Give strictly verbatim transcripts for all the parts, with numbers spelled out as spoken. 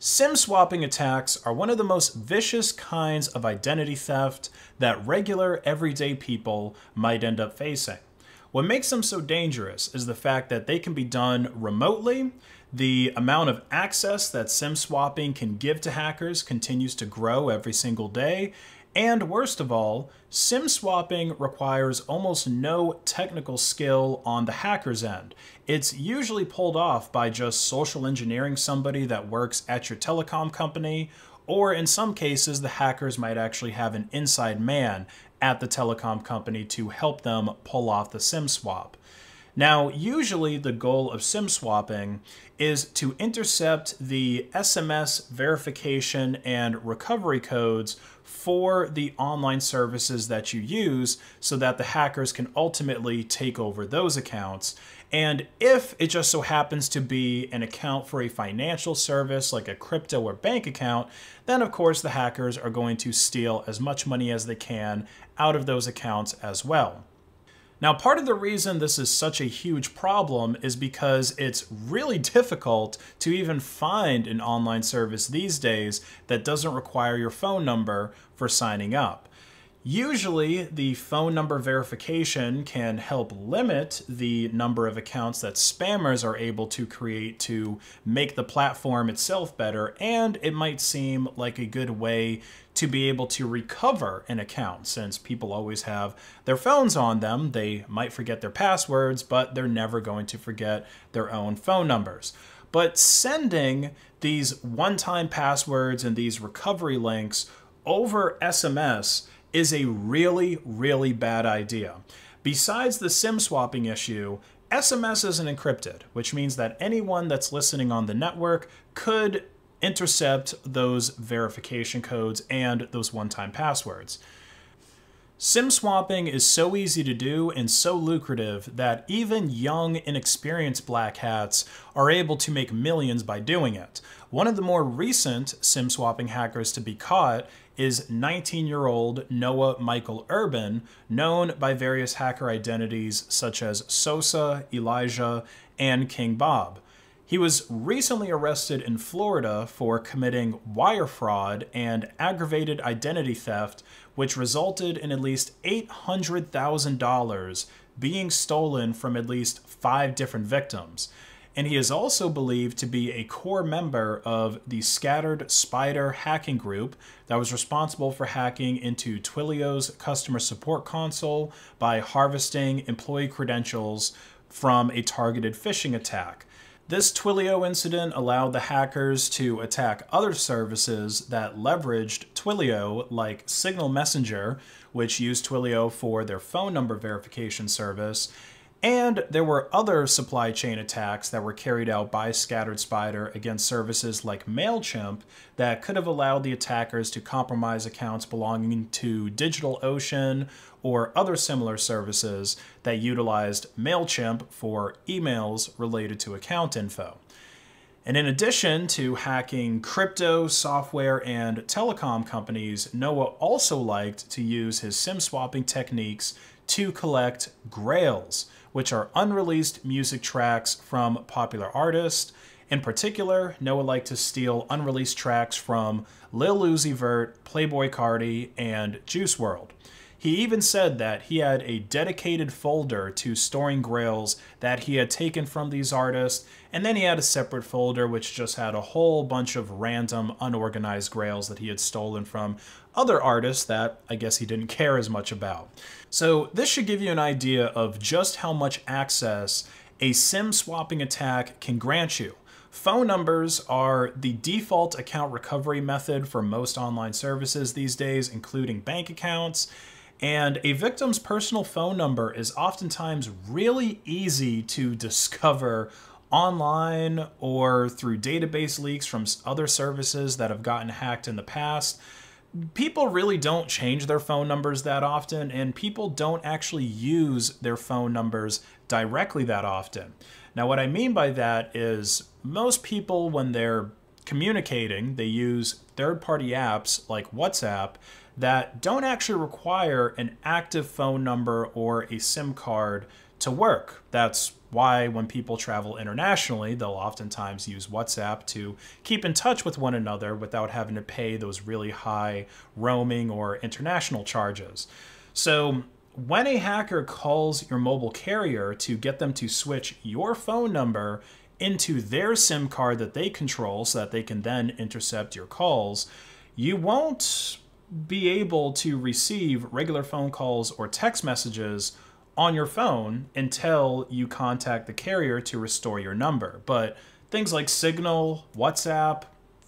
SIM swapping attacks are one of the most vicious kinds of identity theft that regular everyday people might end up facing. What makes them so dangerous is the fact that they can be done remotely. The amount of access that SIM swapping can give to hackers continues to grow every single day. And worst of all, SIM swapping requires almost no technical skill on the hacker's end. It's usually pulled off by just social engineering somebody that works at your telecom company, or in some cases, the hackers might actually have an inside man at the telecom company to help them pull off the SIM swap. Now, usually the goal of SIM swapping is to intercept the S M S verification and recovery codes for the online services that you use so that the hackers can ultimately take over those accounts. And if it just so happens to be an account for a financial service like a crypto or bank account, then of course the hackers are going to steal as much money as they can out of those accounts as well. Now, part of the reason this is such a huge problem is because it's really difficult to even find an online service these days that doesn't require your phone number for signing up. Usually, the phone number verification can help limit the number of accounts that spammers are able to create to make the platform itself better, and it might seem like a good way to be able to recover an account. Since people always have their phones on them, they might forget their passwords, but they're never going to forget their own phone numbers. But sending these one-time passwords and these recovery links over S M S is a really, really bad idea. Besides the SIM swapping issue, S M S isn't encrypted, which means that anyone that's listening on the network could intercept those verification codes and those one-time passwords. SIM swapping is so easy to do and so lucrative that even young, inexperienced black hats are able to make millions by doing it. One of the more recent SIM swapping hackers to be caught is nineteen-year-old Noah Michael Urban, known by various hacker identities such as Sosa, Elijah, and King Bob. He was recently arrested in Florida for committing wire fraud and aggravated identity theft, which resulted in at least eight hundred thousand dollars being stolen from at least five different victims. And he is also believed to be a core member of the Scattered Spider hacking group that was responsible for hacking into Twilio's customer support console by harvesting employee credentials from a targeted phishing attack. This Twilio incident allowed the hackers to attack other services that leveraged Twilio, like Signal Messenger, which used Twilio for their phone number verification service. And there were other supply chain attacks that were carried out by Scattered Spider against services like MailChimp that could have allowed the attackers to compromise accounts belonging to DigitalOcean or other similar services that utilized MailChimp for emails related to account info. And in addition to hacking crypto, software, and telecom companies, Noah also liked to use his SIM swapping techniques to collect grails, which are unreleased music tracks from popular artists. In particular, Noah liked to steal unreleased tracks from Lil Uzi Vert, Playboi Carti, and Juice world. He even said that he had a dedicated folder to storing grails that he had taken from these artists, and then he had a separate folder which just had a whole bunch of random unorganized grails that he had stolen from other artists that I guess he didn't care as much about. So this should give you an idea of just how much access a SIM swapping attack can grant you. Phone numbers are the default account recovery method for most online services these days, including bank accounts. And a victim's personal phone number is oftentimes really easy to discover online or through database leaks from other services that have gotten hacked in the past. People really don't change their phone numbers that often, and people don't actually use their phone numbers directly that often. Now, what I mean by that is most people, when they're communicating, they use third-party apps like WhatsApp that don't actually require an active phone number or a SIM card to work. That's why when people travel internationally, they'll oftentimes use WhatsApp to keep in touch with one another without having to pay those really high roaming or international charges. So when a hacker calls your mobile carrier to get them to switch your phone number into their SIM card that they control so that they can then intercept your calls, you won't be able to receive regular phone calls or text messages on your phone until you contact the carrier to restore your number. But things like Signal, WhatsApp,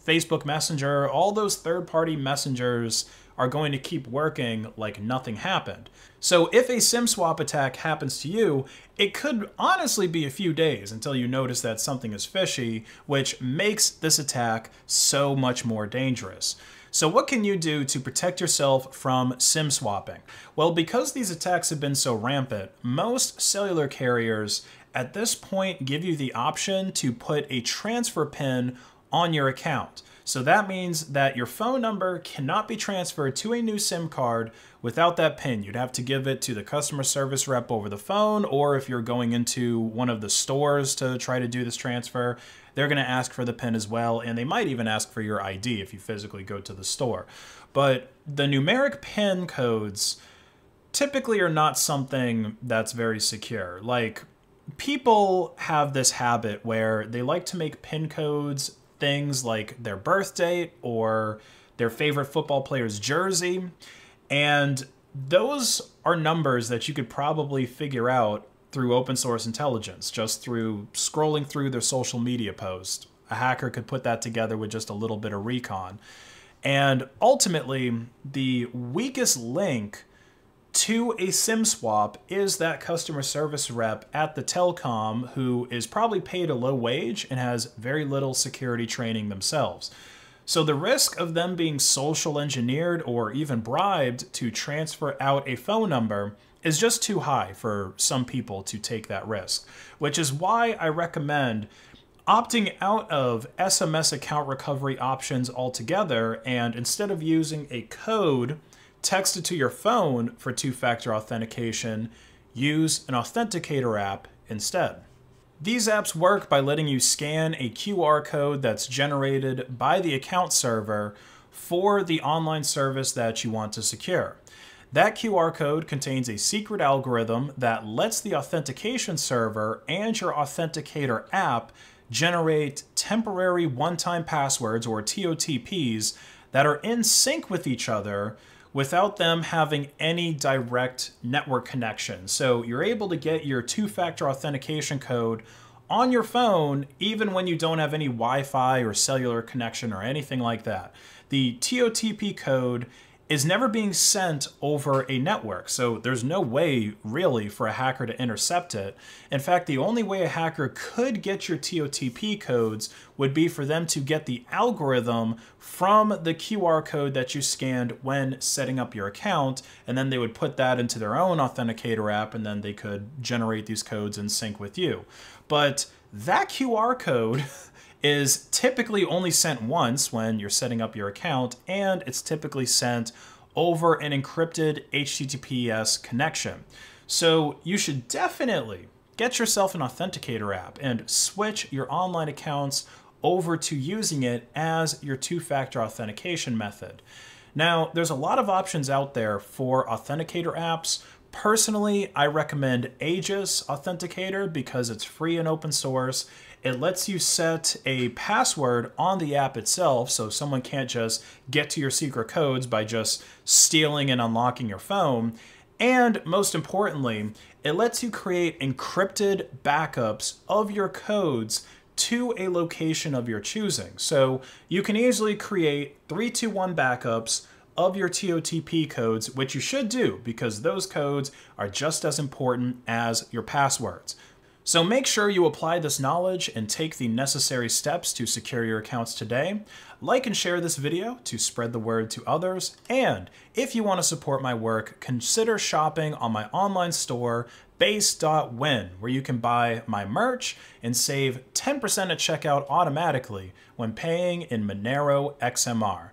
Facebook Messenger, all those third-party messengers are going to keep working like nothing happened. So if a SIM swap attack happens to you, it could honestly be a few days until you notice that something is fishy, which makes this attack so much more dangerous. So what can you do to protect yourself from SIM swapping? Well, because these attacks have been so rampant, most cellular carriers at this point give you the option to put a transfer pin on your account. So that means that your phone number cannot be transferred to a new SIM card without that pin. You'd have to give it to the customer service rep over the phone, or if you're going into one of the stores to try to do this transfer, they're gonna ask for the pin as well, and they might even ask for your I D if you physically go to the store. But the numeric pin codes typically are not something that's very secure. Like, people have this habit where they like to make pin codes things like their birth date or their favorite football player's jersey. And those are numbers that you could probably figure out through open source intelligence, just through scrolling through their social media post. A hacker could put that together with just a little bit of recon. And ultimately, the weakest link to a SIM swap is that customer service rep at the telecom who is probably paid a low wage and has very little security training themselves. So the risk of them being social engineered or even bribed to transfer out a phone number is just too high for some people to take that risk, which is why I recommend opting out of S M S account recovery options altogether, and instead of using a code texted to your phone for two-factor authentication, use an authenticator app instead. These apps work by letting you scan a Q R code that's generated by the account server for the online service that you want to secure. That Q R code contains a secret algorithm that lets the authentication server and your authenticator app generate temporary one-time passwords, or T O T Ps, that are in sync with each other without them having any direct network connection. So you're able to get your two-factor authentication code on your phone even when you don't have any Wi-Fi or cellular connection or anything like that. The T O T P code is never being sent over a network, so there's no way really for a hacker to intercept it. In fact, the only way a hacker could get your T O T P codes would be for them to get the algorithm from the Q R code that you scanned when setting up your account, and then they would put that into their own authenticator app, and then they could generate these codes in sync with you. But that Q R code is typically only sent once when you're setting up your account, and it's typically sent over an encrypted H T T P S connection. So you should definitely get yourself an authenticator app and switch your online accounts over to using it as your two-factor authentication method. Now, there's a lot of options out there for authenticator apps. Personally, I recommend Aegis Authenticator because it's free and open source. It lets you set a password on the app itself, so someone can't just get to your secret codes by just stealing and unlocking your phone. And most importantly, it lets you create encrypted backups of your codes to a location of your choosing. So you can easily create three two one backups of your T O T P codes, which you should do because those codes are just as important as your passwords. So make sure you apply this knowledge and take the necessary steps to secure your accounts today. Like and share this video to spread the word to others. And if you want to support my work, consider shopping on my online store, base dot win, where you can buy my merch and save ten percent at checkout automatically when paying in Monero X M R.